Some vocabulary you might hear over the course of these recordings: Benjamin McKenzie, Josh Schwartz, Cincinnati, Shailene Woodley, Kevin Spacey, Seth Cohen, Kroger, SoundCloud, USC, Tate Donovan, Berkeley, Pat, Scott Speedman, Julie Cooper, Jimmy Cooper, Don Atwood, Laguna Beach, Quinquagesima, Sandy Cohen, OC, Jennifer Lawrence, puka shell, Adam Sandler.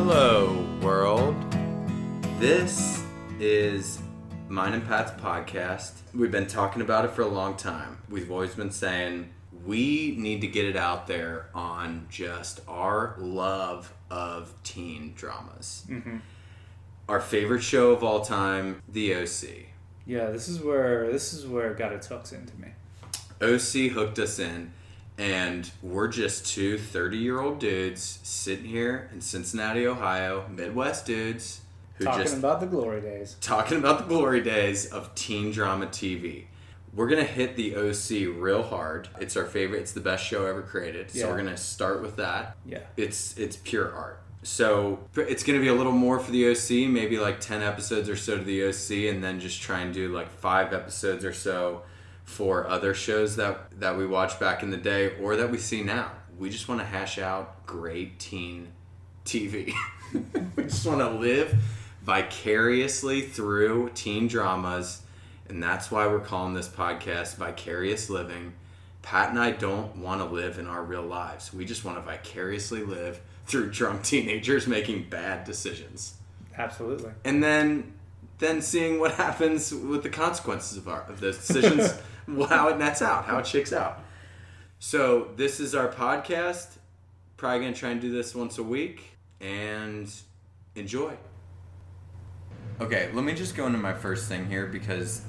Hello, world. This is mine and Pat's podcast. We've been talking about it for a long time. We've always been saying we need to get it out there on just our love of teen dramas. Mm-hmm. Our favorite show of all time, The OC. Yeah, this is where it got its hooks into me. OC hooked us in, and we're just two 30-year-old dudes sitting here in Cincinnati, Ohio, Midwest dudes. Talking about the glory days of teen drama TV. We're going to hit the OC real hard. It's our favorite. It's the best show ever created. Yeah. So we're going to start with that. Yeah. It's pure art. So it's going to be a little more for the OC, maybe like 10 episodes or so to the OC, and then just try and do like 5 episodes or so for other shows that we watched back in the day or that we see now. We just want to hash out great teen TV. We just want to live vicariously through teen dramas, and that's why we're calling this podcast Vicarious Living. Pat and I don't want to live in our real lives. We just want to vicariously live through drunk teenagers making bad decisions. Absolutely. And then seeing what happens with the consequences of those decisions, how it nets out, how it shakes out. So this is our podcast. Probably going to try and do this once a week, and enjoy. Okay, let me just go into my first thing here, because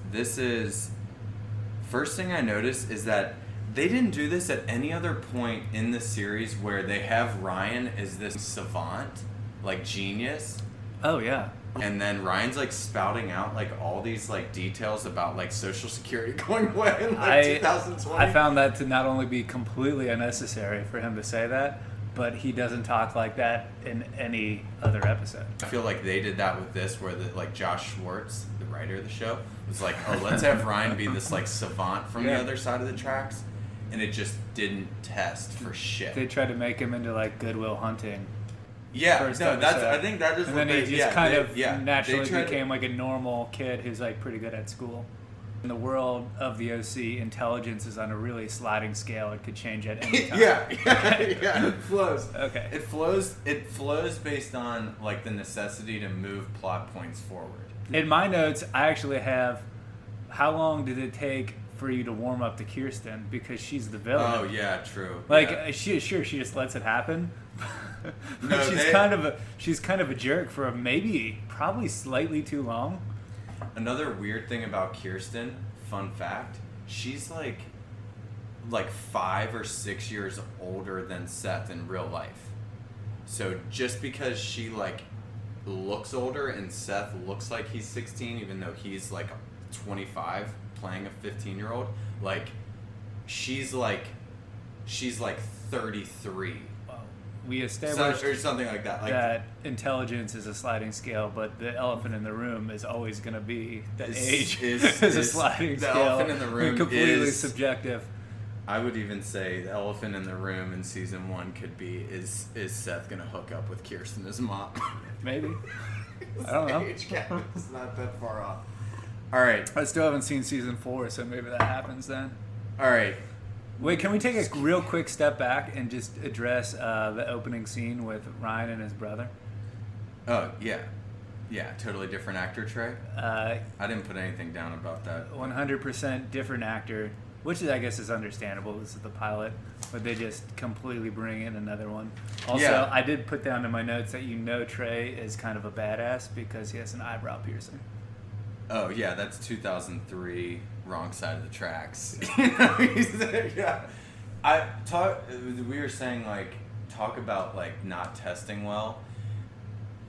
first thing I noticed is that they didn't do this at any other point in the series where they have Ryan as this savant, like genius. Oh, yeah. And then Ryan's like spouting out like all these like details about like Social Security going away in like 2020. I found that to not only be completely unnecessary for him to say that, but he doesn't talk like that in any other episode. I feel like they did that with this, where like Josh Schwartz, the writer of the show, was like, oh, let's have Ryan be this like savant from the other side of the tracks, and it just didn't test for shit. They tried to make him into like Goodwill Hunting. Yeah, episode. I think that is. And what then he just naturally became like a normal kid who's like pretty good at school. In the world of the OC, intelligence is on a really sliding scale. It could change at any time. It flows. Okay. It flows based on like the necessity to move plot points forward. In my notes, I actually have, how long did it take for you to warm up to Kirsten, because she's the villain? Oh yeah, true. Like she just lets it happen. No, she's kind of a jerk for probably slightly too long. Another weird thing about Kirsten, fun fact, she's like 5 or 6 years older than Seth in real life. So just because she like looks older and Seth looks like he's 16, even though he's like 25 playing a 15-year-old, like she's like 33. We established or something like that. Like, that intelligence is a sliding scale, but the elephant in the room is always going to be that age is a sliding scale. The elephant in the room completely subjective. I would even say the elephant in the room in season 1 could be: is Seth going to hook up with Kirsten as mom? Maybe. I don't know. Age gap is not that far off. All right. I still haven't seen season 4, so maybe that happens then. All right. Wait, can we take a real quick step back and just address the opening scene with Ryan and his brother? Oh, yeah. Yeah, totally different actor, Trey. I didn't put anything down about that. 100% different actor, which I guess is understandable. This is the pilot, but they just completely bring in another one. Also, yeah. I did put down in my notes that Trey is kind of a badass because he has an eyebrow piercing. Oh, yeah, that's 2003... wrong side of the tracks. We were saying like, talk about like not testing well.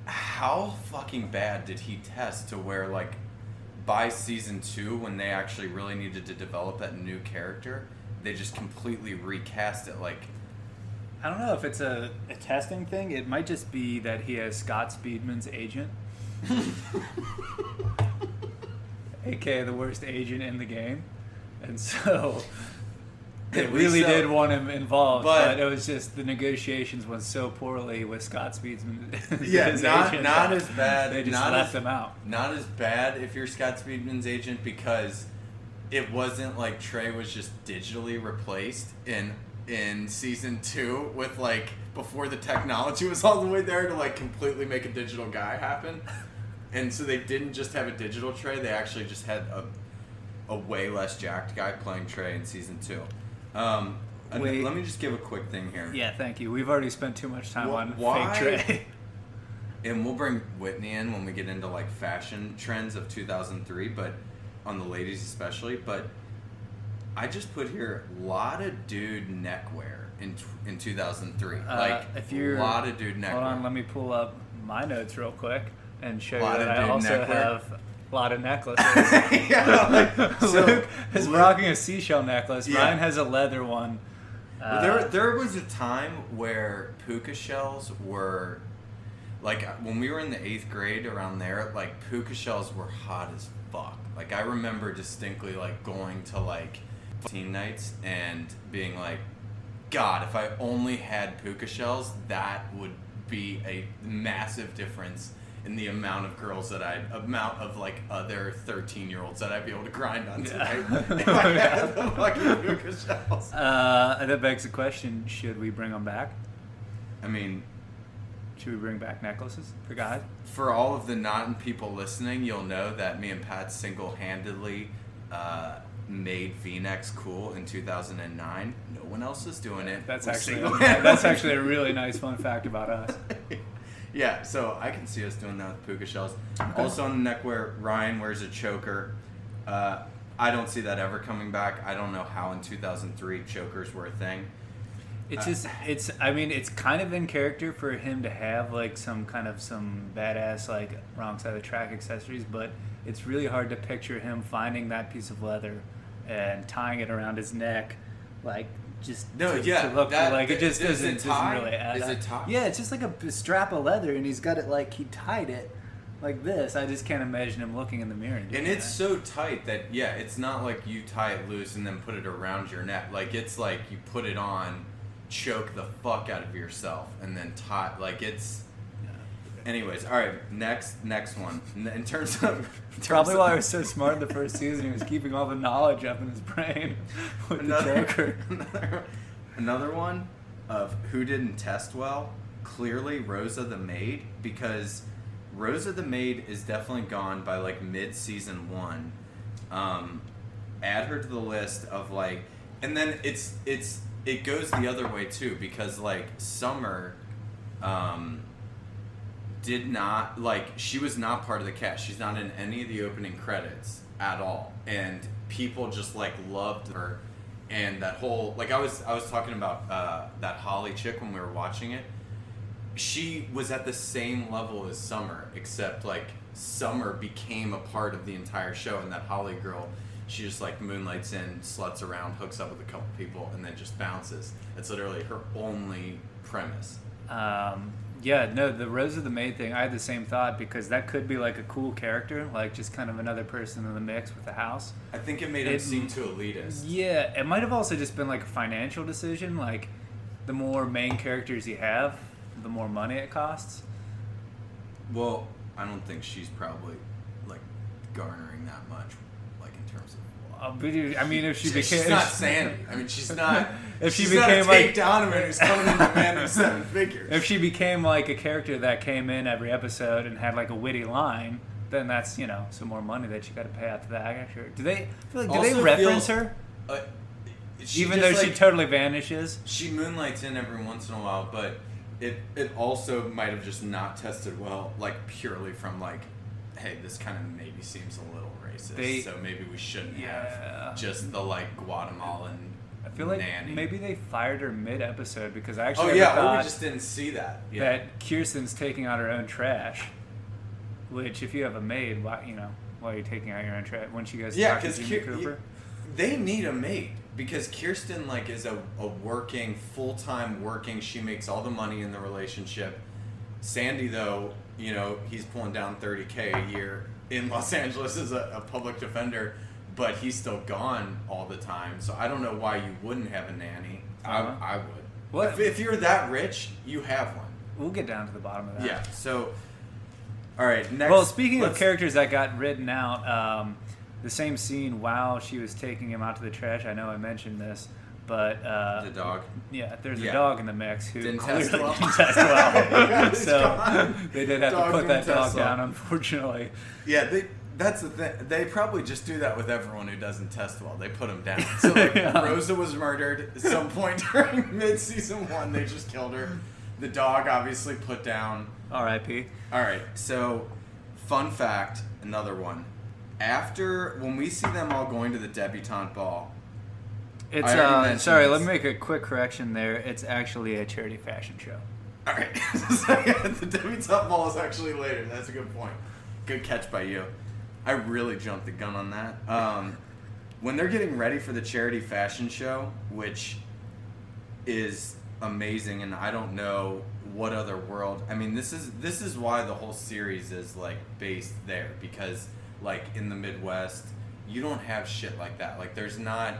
How fucking bad did he test to where like by season 2, when they actually really needed to develop that new character, they just completely recast it? Like, I don't know if it's a testing thing. It might just be that he has Scott Speedman's agent. AKA the worst agent in the game. And so they really did want him involved, but it was just the negotiations went so poorly with Scott Speedman. Yeah, not as bad. They just left him out. Not as bad if you're Scott Speedman's agent, because it wasn't like Trey was just digitally replaced, and in season 2 with, like, before the technology was all the way there to, like, completely make a digital guy happen. And so they didn't just have a digital Trey, they actually just had a way less jacked guy playing Trey in season 2. Let me just give a quick thing here. Yeah, thank you. We've already spent too much time on fake Trey. And we'll bring Whitney in when we get into, like, fashion trends of 2003, but on the ladies especially. But I just put here a lot of dude neckwear in 2003. A lot of dude neckwear. Hold on, let me pull up my notes real quick and show you that I also have a lot of necklaces. Luke is rocking a seashell necklace. Yeah. Ryan has a leather one. There was a time where puka shells were... Like, when we were in the 8th grade around there, like, puka shells were hot as fuck. Like, I remember distinctly, like, going to, like, teen nights and being like, God, if I only had puka shells, that would be a massive difference in the amount of other 13-year-olds that I'd be able to grind on tonight if I had the fucking puka shells. That begs the question, should we bring them back? I mean... Should we bring back necklaces for guys? For all of the non-people listening, you'll know that me and Pat single-handedly made V-necks cool in 2009. No one else is doing it. That's actually a really nice fun fact about us. Yeah, so I can see us doing that with puka shells. Okay. Also on the neckwear, Ryan wears a choker. I don't see that ever coming back. I don't know how in 2003 chokers were a thing. It's just, it's kind of in character for him to have, like, some badass, like, wrong side of the track accessories, but it's really hard to picture him finding that piece of leather and tying it around his neck, like, to look that, like, it just doesn't really add up. Is it tie? Yeah, it's just like a strap of leather, and he's got it, like, he tied it like this. I just can't imagine him looking in the mirror. And it's so tight that, yeah, it's not like you tie it loose and then put it around your neck. Like, it's like you put it on... choke the fuck out of yourself and then tie like it's anyways. All right, next one. In terms of why I was so smart in the first season, he was keeping all the knowledge up in his brain with the Joker. Another one of who didn't test well, clearly Rosa the maid, because Rosa the maid is definitely gone by like mid-season 1. Add her to the list of like, and then it goes the other way, too, because, like, Summer did not, like, she was not part of the cast. She's not in any of the opening credits at all. And people just, like, loved her. And that whole, like, I was talking about that Holly chick when we were watching it. She was at the same level as Summer, except, like, Summer became a part of the entire show, and that Holly girl... She just, like, moonlights in, sluts around, hooks up with a couple people, and then just bounces. That's literally her only premise. The Rosa the Maid thing, I had the same thought, because that could be, like, a cool character, like, just kind of another person in the mix with the house. I think it made him seem too elitist. Yeah, it might have also just been, like, a financial decision. Like, the more main characters you have, the more money it costs. Well, I don't think she's probably, like, garnering that much. I mean, if she became... She's not Sandy. I mean, she's not... if she became not a Tate Donovan who's coming in the man of 7 figures. If she became, like, a character that came in every episode and had, like, a witty line, then that's, you know, some more money that you got to pay out to that actor. Do they reference her? Even though, like, she totally vanishes? She moonlights in every once in a while, but it also might have just not tested well, like, purely from, like, hey, this kind of maybe seems a little... so maybe we shouldn't have just the, like, Guatemalan I feel like nanny. Maybe they fired her mid-episode because I actually thought we just didn't see that. Yeah. That Kirsten's taking out her own trash, which if you have a maid, why are you taking out your own trash? When she goes to talk to Jimmy Cooper. They need a maid because Kirsten, like, is a working, full-time working. She makes all the money in the relationship. Sandy, though, you know, he's pulling down $30,000 a year. In Los Angeles as a public defender, but he's still gone all the time. So I don't know why you wouldn't have a nanny. Uh-huh. I would. What? If you're that rich, you have one. We'll get down to the bottom of that. Yeah, so... All right, next... Well, speaking of characters that got written out, the same scene while she was taking him out to the trash, I know I mentioned this, But the dog. Yeah, there's a dog in the mix who didn't test well. So they did have to put that dog down, unfortunately. Yeah, that's the thing. They probably just do that with everyone who doesn't test well. They put them down. So like, Rosa was murdered at some point during mid-season one. They just killed her. The dog obviously put down. R.I.P. All right. So, fun fact, another one. After, when we see them all going to the debutante ball. It's sorry, let me make a quick correction there. It's actually a charity fashion show. All right. So, yeah, the debutante ball is actually later. That's a good point. Good catch by you. I really jumped the gun on that. When they're getting ready for the charity fashion show, which is amazing, and I don't know what other world. I mean, this is why the whole series is like based there, because like in the Midwest, you don't have shit like that. Like there's not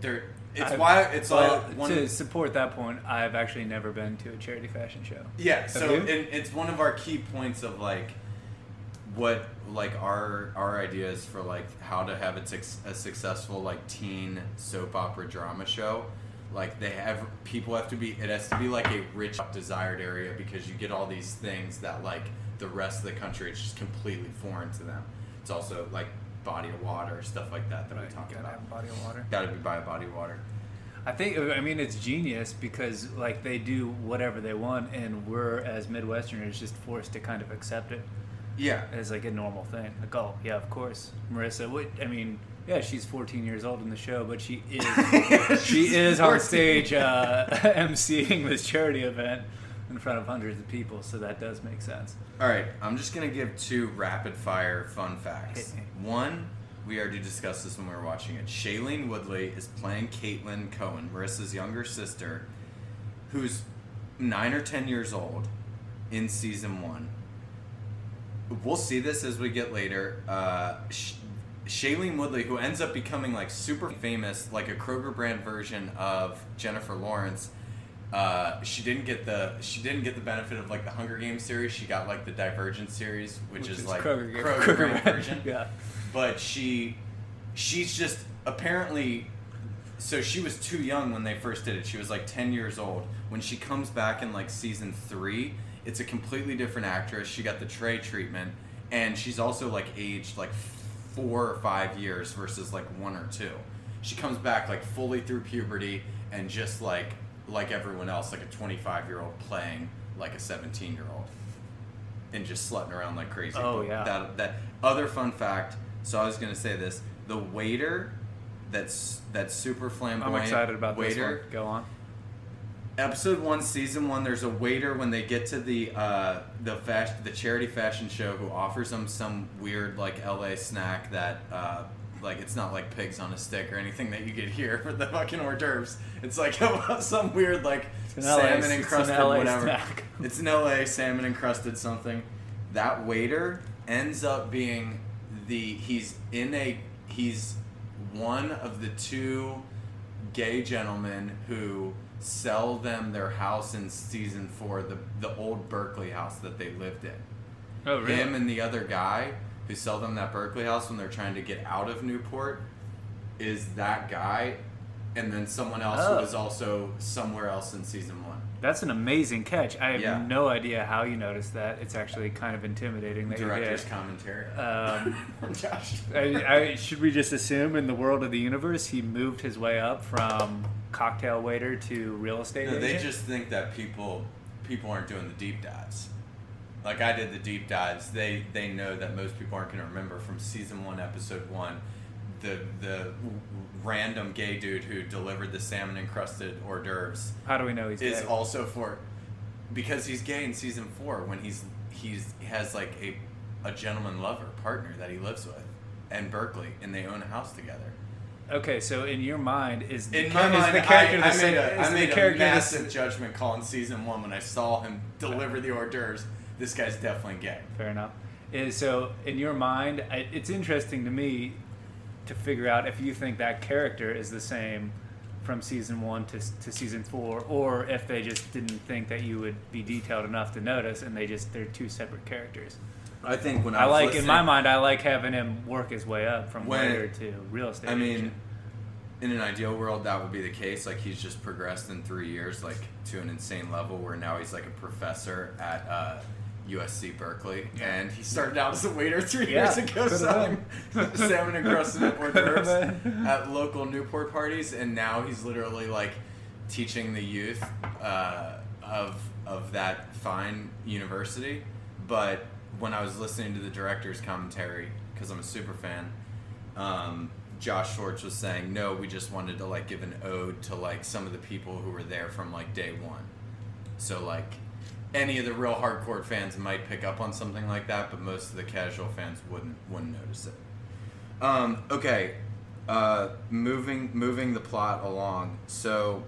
there. To support that point, I've actually never been to a charity fashion show. Yeah, so it's one of our key points of like. What like our ideas for like how to have a successful like teen soap opera drama show, like it has to be like a rich desired area, because you get all these things that like the rest of the country is just completely foreign to them. It's also like body of water, stuff like that we talked about. Have body of water. Gotta be by a body of water. I mean it's genius, because like they do whatever they want, and we're as Midwesterners just forced to kind of accept it. Yeah. It's like a normal thing. Like, oh, yeah, of course. Marissa, she's 14 years old in the show, but she is on stage emceeing this charity event in front of hundreds of people, so that does make sense. All right, I'm just going to give two rapid-fire fun facts. Hit me. One, we already discussed this when we were watching it. Shailene Woodley is playing Caitlin Cohen, Marissa's younger sister, who's 9 or 10 years old in season one. We'll see this as we get later. Shailene Woodley, who ends up becoming like super famous, like a Kroger brand version of Jennifer Lawrence. She didn't get the benefit of like the Hunger Games series. She got like the Divergent series, which is like Kroger brand version. Yeah. But she's just apparently. So she was too young when they first did it. She was like 10 years old when she comes back in like season 3. It's a completely different actress. She got the Trey treatment, and she's also like aged like 4 or 5 years versus like 1 or 2. She comes back like fully through puberty and just like everyone else, like a 25-year-old playing like a 17-year-old and just slutting around like crazy. Oh yeah. That other fun fact. So I was gonna say this: the waiter, that's super flamboyant. I'm excited about waiter. This one. Go on. Episode 1, Season 1, there's a waiter when they get to the charity fashion show who offers them some weird, like, L.A. snack that, like, it's not like pigs on a stick or anything that you get here for the fucking hors d'oeuvres. It's like some weird, like, salmon-encrusted whatever. Snack. It's an L.A. salmon-encrusted something. That waiter ends up being he's one of the 2 gay gentlemen who sell them their house in season 4, the old Berkeley house that they lived in. Oh, really? Him and the other guy who sell them that Berkeley house when they're trying to get out of Newport is that guy, and then someone else who was also somewhere else in season 1. That's an amazing catch. I have no idea how you noticed that. It's actually kind of intimidating that Director's commentary. Gosh. Should we just assume in the world of the universe he moved his way up from cocktail waiter to real estate agent? They just think that people aren't doing the deep dives. Like I did the deep dives. They know that most people aren't going to remember from season 1, episode 1, the random gay dude who delivered the salmon encrusted hors d'oeuvres. How do we know he's gay? Is also because he's gay in season 4 when he has like a gentleman lover partner that he lives with in Berkeley, and they own a house together. Okay, so in your mind, I made a massive judgment call in season 1 when I saw him deliver the hors d'oeuvres. This guy's definitely gay. Fair enough. So in your mind, it's interesting to me to figure out if you think that character is the same from season 1 to season 4, or if they just didn't think that you would be detailed enough to notice, and they're 2 separate characters. I think when I like having him work his way up from waiter to real estate agent. in an ideal world, that would be the case. Like, he's just progressed in 3 years, like, to an insane level where now he's, like, a professor at USC Berkeley. Yeah. And he started out as a waiter 3 years ago selling salmon and crusted hors d'oeuvres at local Newport parties. And now he's literally, like, teaching the youth of that fine university. But when I was listening to the director's commentary, because I'm a super fan, Josh Schwartz was saying, no, we just wanted to, like, give an ode to, like, some of the people who were there from, like, day one. So, like, any of the real hardcore fans might pick up on something like that, but most of the casual fans wouldn't notice it. Okay. Moving the plot along. So,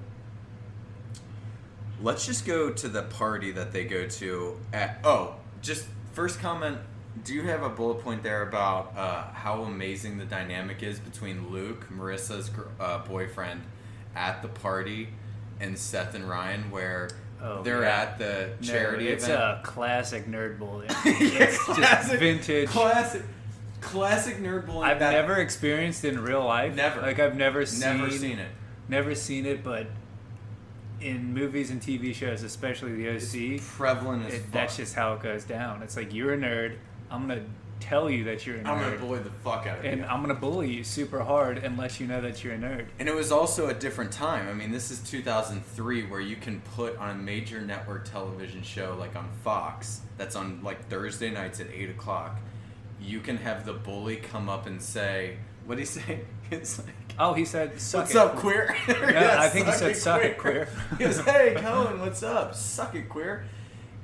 let's just go to the party that they go to at... Oh, just first comment... Do you have a bullet point there about how amazing the dynamic is between Luke, Marissa's boyfriend, at the party, and Seth and Ryan, where they're at the charity event? It's a classic nerd bullying. Just vintage. Classic nerd bullying. I've never experienced in real life. Never. Like, I've never seen it. Never seen it, but in movies and TV shows, especially the OC, it's prevalent as fuck. That's just how it goes down. It's like, you're a nerd. I'm going to tell you that you're a nerd. I'm going to bully the fuck out of you. And I'm going to bully you super hard and let you know that you're a nerd. And it was also a different time. I mean, this is 2003, where you can put on a major network television show, like on Fox, that's on, like, Thursday nights at 8 o'clock. You can have the bully come up and say, what'd he say? It's like, oh, he said, suck what's it. What's up, queer? Yeah, I think he said, suck it, queer. He goes, hey, Cohen, what's up? Suck it, queer.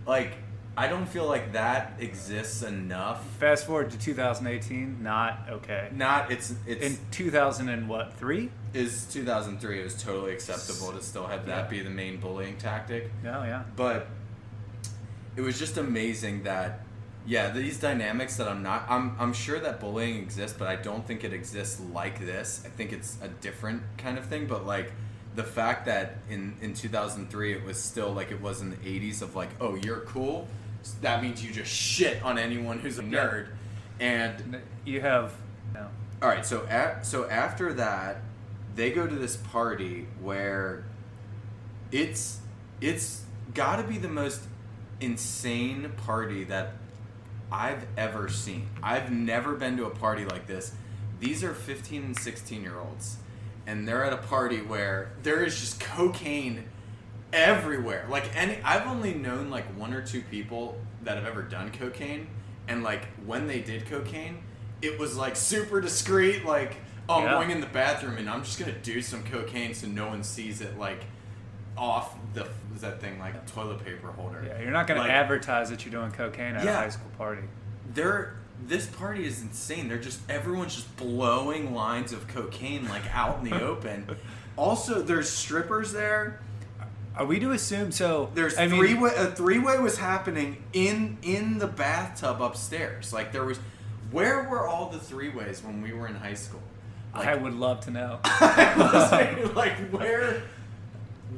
Like, I don't feel like that exists enough. Fast forward to 2018, not okay. It's in 2003? Is 2003. It was totally acceptable to still have that be the main bullying tactic. Oh, yeah. But it was just amazing that, yeah, these dynamics that I'm sure that bullying exists, but I don't think it exists like this. I think it's a different kind of thing, but, like, the fact that in 2003 it was still like it was in the 80s of, like, oh, you're cool, that means you just shit on anyone who's a nerd. And you have no. All right, so after that, they go to this party where it's got to be the most insane party that I've ever seen. I've never been to a party like this. These are 15 and 16-year-olds. And they're at a party where there is just cocaine everywhere. Like, I've only known, like, one or two people that have ever done cocaine. And, like, when they did cocaine, it was, like, super discreet. Like, oh, I'm going in the bathroom and I'm just going to do some cocaine so no one sees it, like, off the, was that thing, like, toilet paper holder. Yeah, you're not going to advertise that you're doing cocaine at a high school party. This party is insane. They're just, everyone's just blowing lines of cocaine, like, out in the open. Also, there's strippers there. Are we to assume so? A three-way was happening in the bathtub upstairs. Like, there was, where were all the three-ways when we were in high school? Like, I would love to know. I was saying, like, where?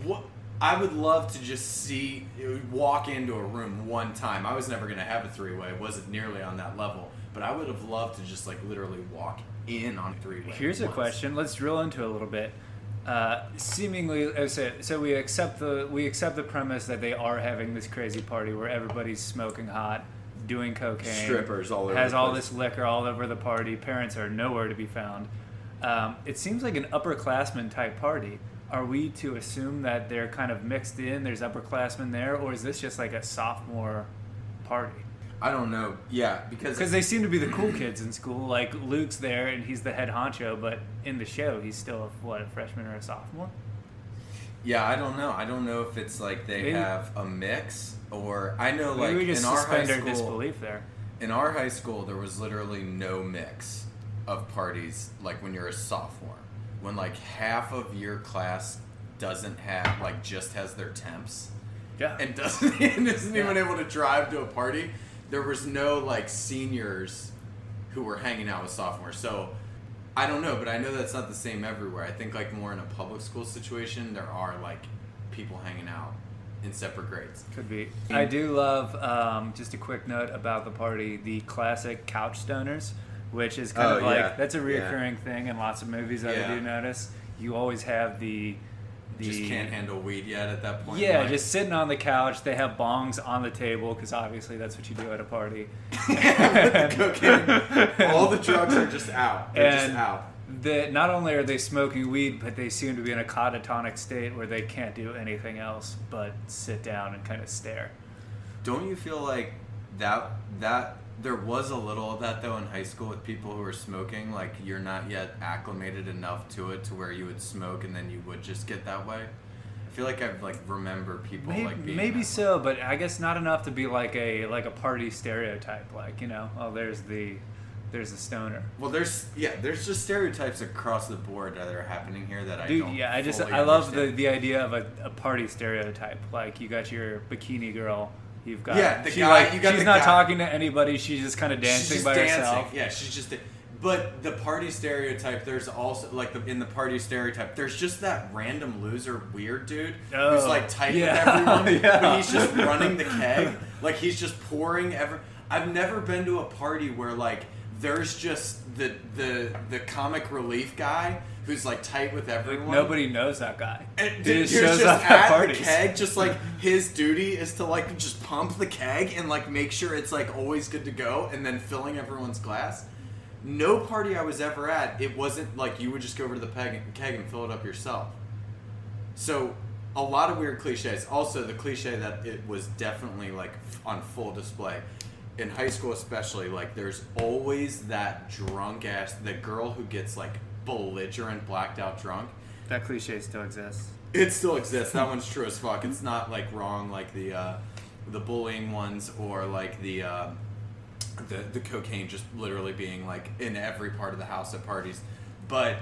What? I would love to just see, walk into a room one time. I was never going to have a three-way. It wasn't nearly on that level. But I would have loved to just, like, literally walk in on a three-way. Here's a question. Let's drill into it a little bit. Seemingly, so we accept the premise that they are having this crazy party where everybody's smoking hot, doing cocaine, strippers all over, has all this liquor all over the party. Parents are nowhere to be found. It seems like an upperclassman type party. Are we to assume that they're kind of mixed in, there's upperclassmen there, or is this just like a sophomore party? I don't know. Yeah, because they seem to be the cool kids in school. Like, Luke's there, and he's the head honcho, but in the show, he's still, a freshman or a sophomore? Yeah, I don't know. I don't know if it's like they have a mix, or... I know, like, we just in our high school... our disbelief there. In our high school, there was literally no mix of parties, like, when you're a sophomore. When, like, half of your class doesn't have, like, just has their temps. Yeah. And isn't even able to drive to a party. There was no, like, seniors who were hanging out with sophomores. So, I don't know, but I know that's not the same everywhere. I think, like, more in a public school situation, there are, like, people hanging out in separate grades. Could be. I do love, just a quick note about the party, the classic couch stoners. Which is kind of like, that's a reoccurring thing in lots of movies that I do notice. you always have the just can't handle weed yet at that point. Yeah, just sitting on the couch. They have bongs on the table because obviously that's what you do at a party. Cooking. All the drugs are just out. They're just out. Not only are they smoking weed, but they seem to be in a catatonic state where they can't do anything else but sit down and kind of stare. Don't you feel like that there was a little of that though in high school with people who were smoking? Like you're not yet acclimated enough to it to where you would smoke and then you would just get that way. I feel like I've like remember people maybe, but I guess not enough to be like a party stereotype. Like, you know, oh, there's the stoner. Well, there's just stereotypes across the board that are happening here that I love the idea of a party stereotype. Like you got your bikini girl. You've got talking to anybody. She's just kind of dancing by herself. Yeah, she's just. But the party stereotype, there's also in the party stereotype, there's just that random loser, weird dude who's like tight with everyone, but he's just running the keg. Like he's just pouring. I've never been to a party where like there's just the comic relief guy who's like tight with everyone. Nobody knows that guy. And he just shows up at parties. The keg, just like his duty is to like just pump the keg and like make sure it's like always good to go, and then filling everyone's glass. No party I was ever at, it wasn't like you would just go over to the keg and fill it up yourself. So a lot of weird cliches. Also, the cliche that it was definitely like on full display. In high school especially, like there's always that drunk ass, the girl who gets like belligerent, blacked out drunk. That cliche still exists. It still exists. That one's true as fuck. It's not like wrong like the bullying ones or like the cocaine just literally being like in every part of the house at parties. But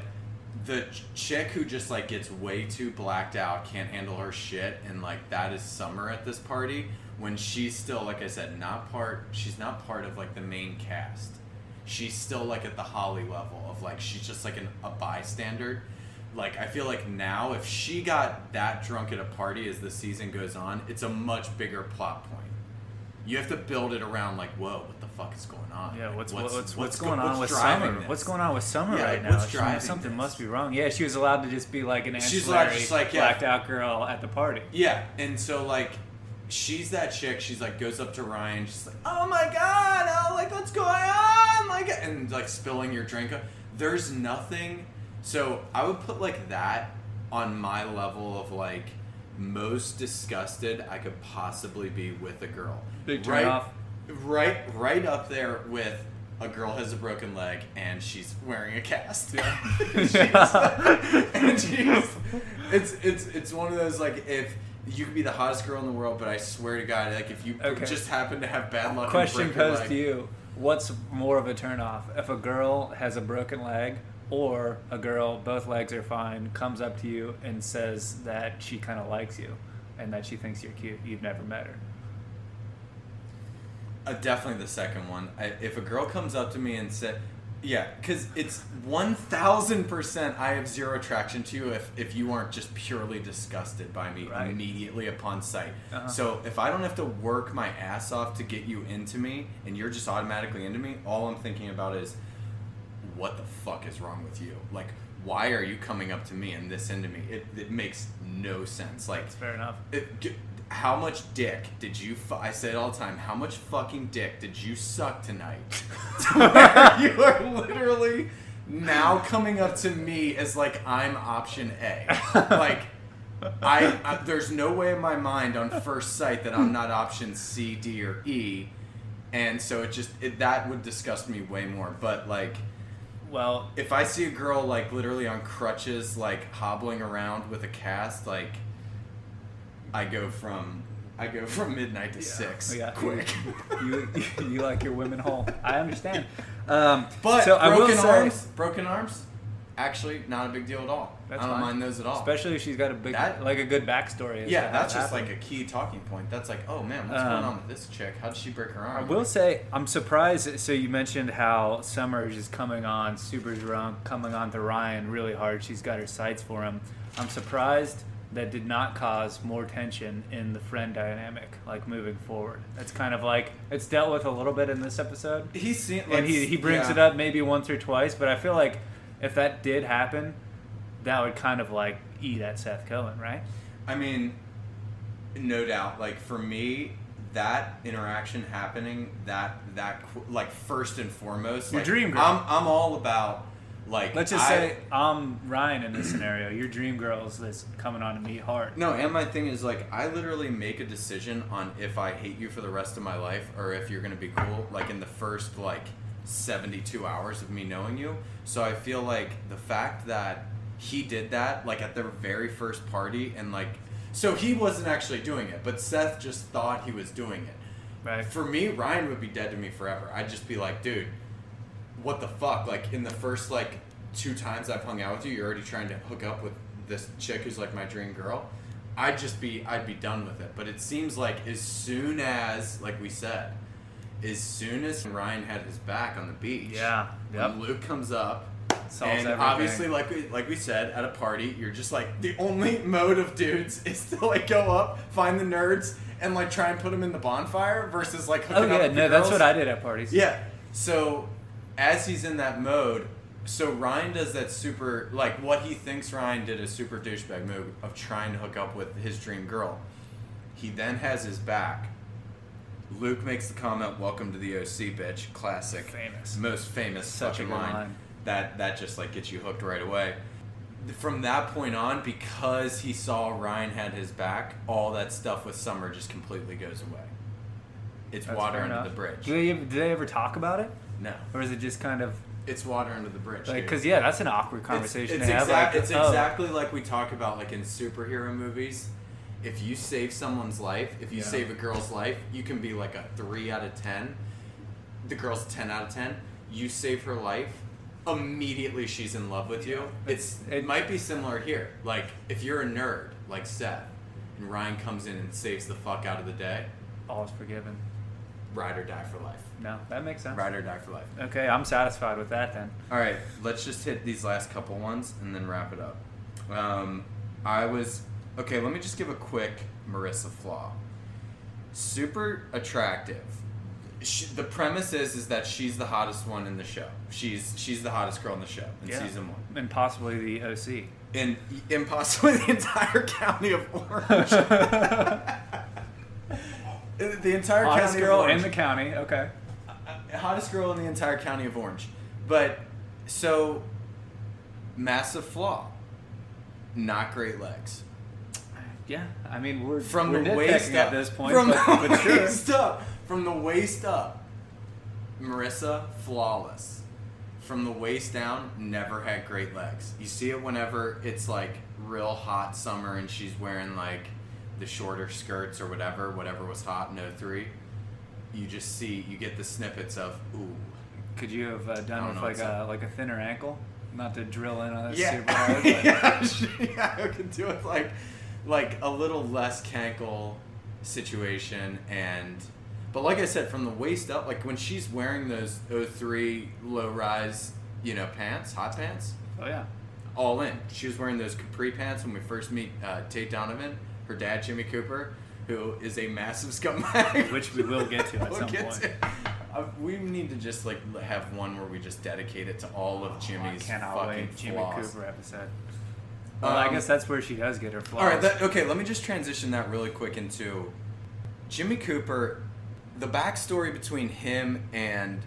the chick who just like gets way too blacked out, can't handle her shit, and like that is Summer at this party when she's still, like I said, she's not part of like the main cast. She's still like at the Holly level of like she's just like a bystander. Like I feel like now if she got that drunk at a party as the season goes on, it's a much bigger plot point. You have to build it around like, whoa, what the fuck is going on? Yeah, what's going on with Summer right now? Something must be wrong. Yeah, she was allowed to just be like an ancillary blacked out girl at the party. Yeah, and so like she's that chick. She's like goes up to Ryan. She's like, oh my god, oh, like what's going on? Like, and like spilling your drink up. There's nothing. So I would put like that on my level of like most disgusted I could possibly be with a girl. Big turn off. Right up there with a girl has a broken leg and she's wearing a cast. Yeah. It's one of those like if you could be the hottest girl in the world, but I swear to God, like if you just happen to have bad luck. Question and posed to you: what's more of a turnoff, if a girl has a broken leg, or a girl both legs are fine comes up to you and says that she kind of likes you and that she thinks you're cute? You've never met her. Definitely the second one. If a girl comes up to me and says, yeah, because it's 1,000% I have zero attraction to you if you aren't just purely disgusted by me immediately upon sight. Uh-huh. So if I don't have to work my ass off to get you into me and you're just automatically into me, all I'm thinking about is, what the fuck is wrong with you? Like, why are you coming up to me and this into me? It makes no sense. Like, that's fair enough. How much dick did you... I say it all the time. How much fucking dick did you suck tonight? You are literally now coming up to me as like I'm option A. Like, I there's no way in my mind on first sight that I'm not option C, D, or E. And so it just... that would disgust me way more. But like... well, if I see a girl like literally on crutches, like hobbling around with a cast, like I go from midnight to 6. Yeah. Quick. You like your women whole. I understand. But so broken arms, actually not a big deal at all. That's I don't mind those at all. Especially if she's got a good backstory. Yeah, that's just happened. Like a key talking point. That's like, oh man, what's going on with this chick? How did she break her arm? I will say, I'm surprised. So you mentioned how Summer is just coming on super drunk, coming on to Ryan really hard. She's got her sights for him. I'm surprised that did not cause more tension in the friend dynamic, like moving forward. That's kind of like it's dealt with a little bit in this episode. He's seen, like, and he brings it up maybe once or twice, but I feel like if that did happen, that would kind of like eat at Seth Cohen, right? I mean, no doubt. Like for me, that interaction happening, that like first and foremost, your like, dream girl. I'm all about like. Let's just say I'm Ryan in this scenario. Your dream girl is this coming on to me hard. No, and my thing is like I literally make a decision on if I hate you for the rest of my life or if you're gonna be cool. Like in the first like 72 hours of me knowing you. So I feel like the fact that he did that like at their very first party and like. So he wasn't actually doing it, but Seth just thought he was doing it. Right. For me, Ryan would be dead to me forever. I'd just be like, dude, what the fuck? Like, in the first, like, 2 times I've hung out with you, you're already trying to hook up with this chick who's, like, my dream girl. I'd be done with it. But it seems like as soon as, like we said, as soon as Ryan had his back on the beach, when Luke comes up, and everything. Obviously, like we said, at a party, you're just like, the only mode of dudes is to, like, go up, find the nerds, and, like, try and put them in the bonfire versus, like, hooking up with the girls. That's what I did at parties. Yeah. So, as he's in that mode, so Ryan does that super, like, what he thinks Ryan did is super douchebag move of trying to hook up with his dream girl. He then has his back. Luke makes the comment, welcome to the OC, bitch. Classic. Famous. Most famous. Such a line. That just, like, gets you hooked right away. From that point on, because he saw Ryan had his back, all that stuff with Summer just completely goes away. It's water under the bridge. Do they ever talk about it? No. Or is it just kind of... It's water under the bridge. Because, that's an awkward conversation to have. Exactly like we talk about, like, in superhero movies. If you save someone's life, if you save a girl's life, you can be, like, a 3 out of 10. The girl's 10 out of 10. You save her life. Immediately she's in love with you. It might be similar here. Like, if you're a nerd, like Seth, and Ryan comes in and saves the fuck out of the day. All is forgiven. Ride or die for life. No, that makes sense. Ride or die for life. Okay, I'm satisfied with that then. All right, let's just hit these last couple ones and then wrap it up. Let me just give a quick Marissa flaw. Super attractive. The premise is that she's the hottest one in the show. She's the hottest girl in the show in season 1. And possibly the OC. And possibly the entire county of Orange. The entire hottest county of Orange. Hottest girl in the county, okay. Hottest girl in the entire county of Orange. But, so, massive flaw. Not great legs. Yeah, I mean, we're from the waist up at this point. From the waist up, Marissa, flawless. From the waist down, never had great legs. You see it whenever it's like real hot summer and she's wearing like the shorter skirts or whatever was hot in 03. You just see, you get the snippets of, ooh. Could you have done with like a thinner ankle? Not to drill in on that super hard. But... I could do it like a little less cankle situation and... But like I said, from the waist up, like when she's wearing those 03 low-rise, pants, hot pants. Oh, yeah. All in. She was wearing those capri pants when we first meet Tate Donovan, her dad, Jimmy Cooper, who is a massive scumbag. Which we will get to at some point. We need to just like have one where we just dedicate it to all of Jimmy's fucking flaws. I cannot wait. Jimmy Cooper episode. Well, I guess that's where she does get her flaws. All right. Let me just transition that really quick into Jimmy Cooper... The backstory between him and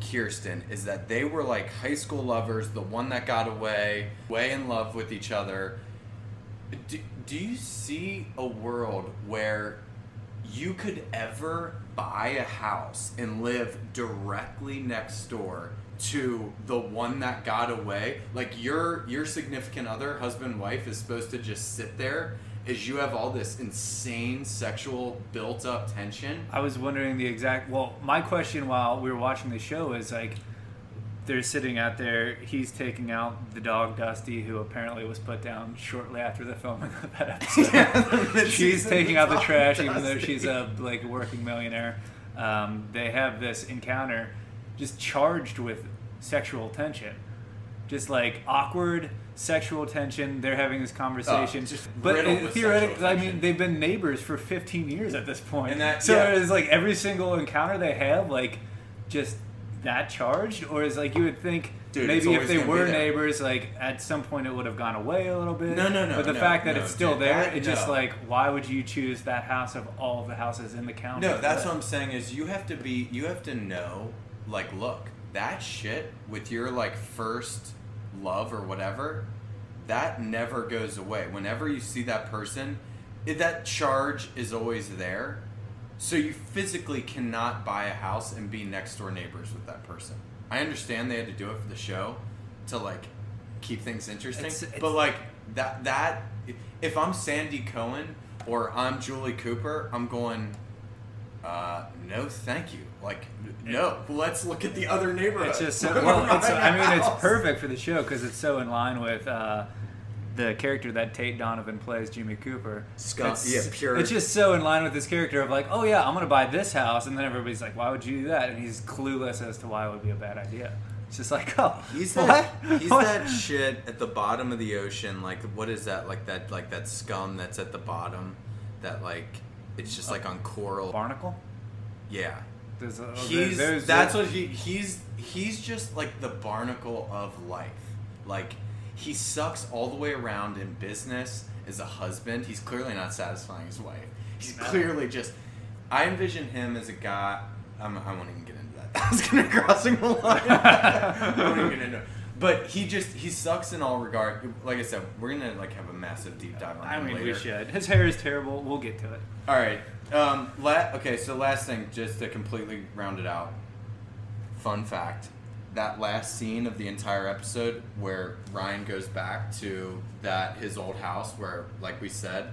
Kirsten is that they were like high school lovers, the one that got away, way in love with each other. Do you see a world where you could ever buy a house and live directly next door to the one that got away? Like your significant other, husband, wife, is supposed to just sit there is you have all this insane sexual built-up tension. I was wondering my question while we were watching the show is, like, they're sitting out there, he's taking out the dog Dusty, who apparently was put down shortly after the filming of that episode. She's taking out the trash, even though she's a, like, working millionaire. They have this encounter just charged with sexual tension. Just, like, awkward... sexual tension, they're having this conversation. But theoretically, I mean, they've been neighbors for 15 years at this point. And that, so it's like every single encounter they have, like, just that charged, or is like you would think maybe if they were neighbors, like at some point it would have gone away a little bit. No. But the fact that it's still there, it's just like, why would you choose that house of all the houses in the county? No, that's what I'm saying is you have to know, like, look, that shit with your like first love or whatever, that never goes away. Whenever you see that person, that charge is always there. So you physically cannot buy a house and be next door neighbors with that person. I understand they had to do it for the show to like keep things interesting, but like that if I'm Sandy Cohen or I'm Julie Cooper, I'm going, no, thank you. Like, no, let's look at the other neighborhood. It's just so, it's perfect for the show because it's so in line with the character that Tate Donovan plays, Jimmy Cooper. It's just so in line with his character of like, oh yeah, I'm going to buy this house. And then everybody's like, why would you do that? And he's clueless as to why it would be a bad idea. It's just like, oh, that shit at the bottom of the ocean. Like, what is that? Like that scum that's at the bottom that like, it's just like on coral. Barnacle? Yeah. He's just like the barnacle of life. Like, he sucks all the way around in business, as a husband. He's clearly not satisfying his wife. I envision him as a guy... I won't even get into that. That was kind of crossing the line. I won't even get into it. But he sucks in all regard. Like I said, we're going to like have a massive deep dive on him later. We should. His hair is terrible. We'll get to it. All right. Okay, so last thing, just to completely round it out. Fun fact. That last scene of the entire episode where Ryan goes back to his old house where, like we said,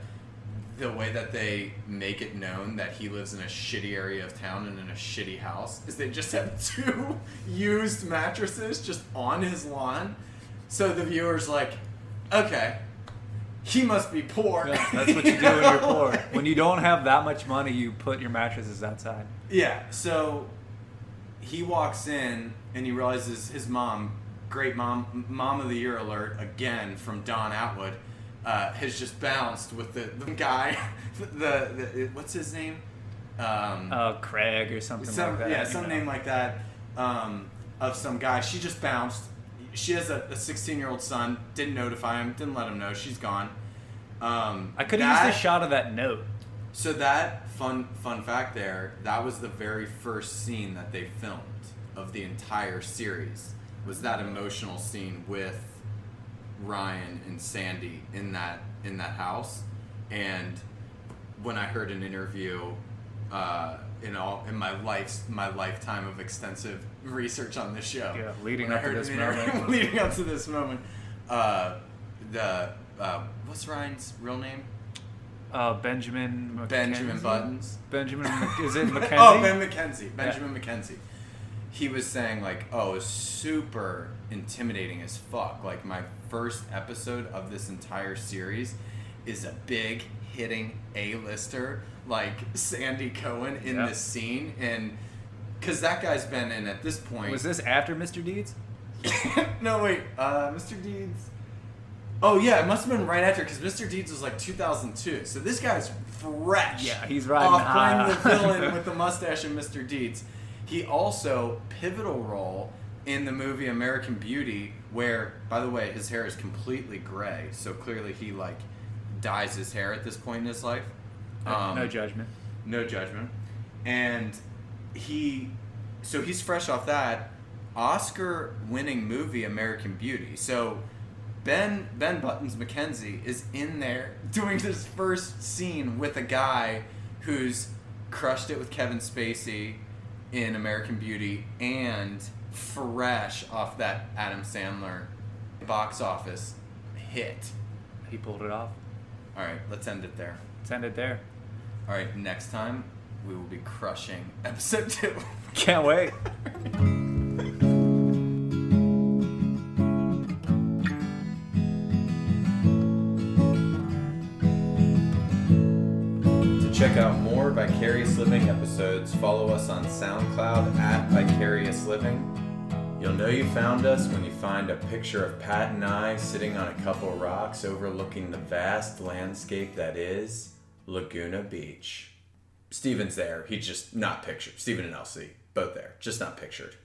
the way that they make it known that he lives in a shitty area of town and in a shitty house is they just have 2 used mattresses just on his lawn. So the viewer's like, okay, he must be poor. Yeah, that's what you do when you're poor. When you don't have that much money, you put your mattresses outside. Yeah, so... he walks in and he realizes his mom, great mom of the year alert again from Don Atwood, has just bounced with the guy, the what's his name? Craig or something like that. Yeah, some name like that of some guy. She just bounced. She has a 16-year-old son. Didn't notify him. Didn't let him know. She's gone. I could have used a shot of that note. So that fun fact there, that was the very first scene that they filmed of the entire series, was that emotional scene with Ryan and Sandy in that house. And when I heard an interview in my lifetime of extensive research on this show, yeah, leading up to this moment, what's Ryan's real name? Benjamin McKenzie. Benjamin Buttons. Is it McKenzie? Oh, Benjamin McKenzie. He was saying, like, oh, it was super intimidating as fuck. Like, my first episode of this entire series is a big hitting A-lister, like Sandy Cohen in this scene. And because that guy's been in at this point. Was this after Mr. Deeds? No, wait. Mr. Deeds. Oh, yeah, it must have been right after, because Mr. Deeds was like 2002. So this guy's fresh. Yeah, he's riding playing the villain with the mustache in Mr. Deeds. He also, pivotal role in the movie American Beauty, where, by the way, his hair is completely gray. So clearly he, like, dyes his hair at this point in his life. No judgment. And so he's fresh off that Oscar-winning movie American Beauty. So... Ben Buttons McKenzie is in there doing this first scene with a guy who's crushed it with Kevin Spacey in American Beauty and fresh off that Adam Sandler box office hit. He pulled it off. All right, let's end it there. All right, next time we will be crushing episode 2. Can't wait. Check out more Vicarious Living episodes. Follow us on SoundCloud at Vicarious Living. You'll know you found us when you find a picture of Pat and I sitting on a couple rocks overlooking the vast landscape that is Laguna Beach. Steven's there. He's just not pictured. Steven and Elsie, both there. Just not pictured.